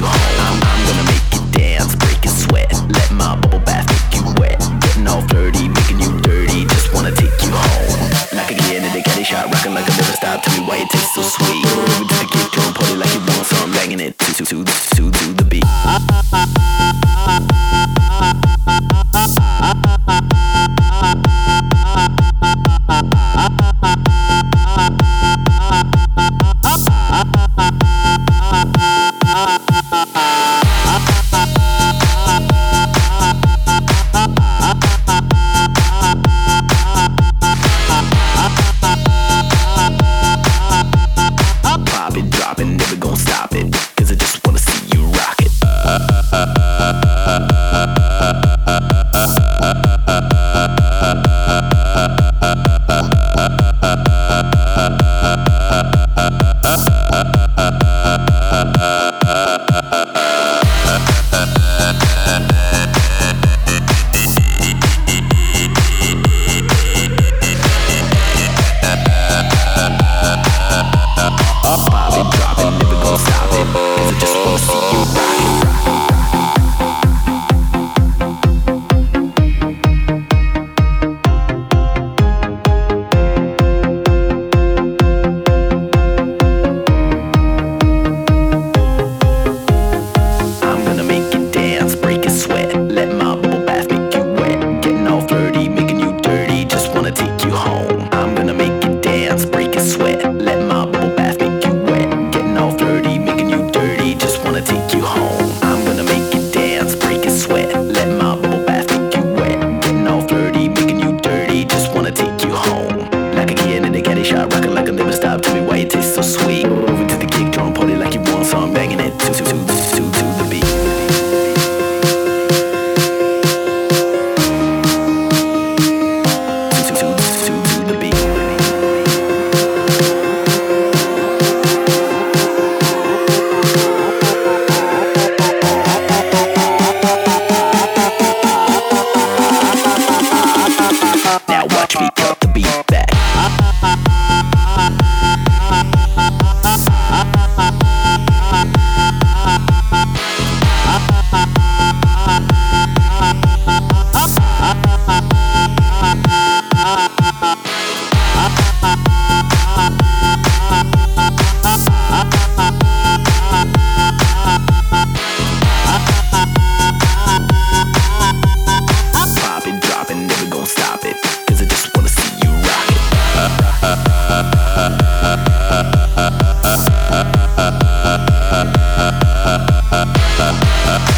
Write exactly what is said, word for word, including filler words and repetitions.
you home. I'm gonna make you dance, break and sweat. Let my bubble bath make you wet. Getting all flirty, making you dirty. Just wanna take you home. Knock again in the caddy shot, rocking like a never stop. Tell me why it tastes so sweet. We just a get drunk, party like you want some, banging it to to to to to the beat. Uh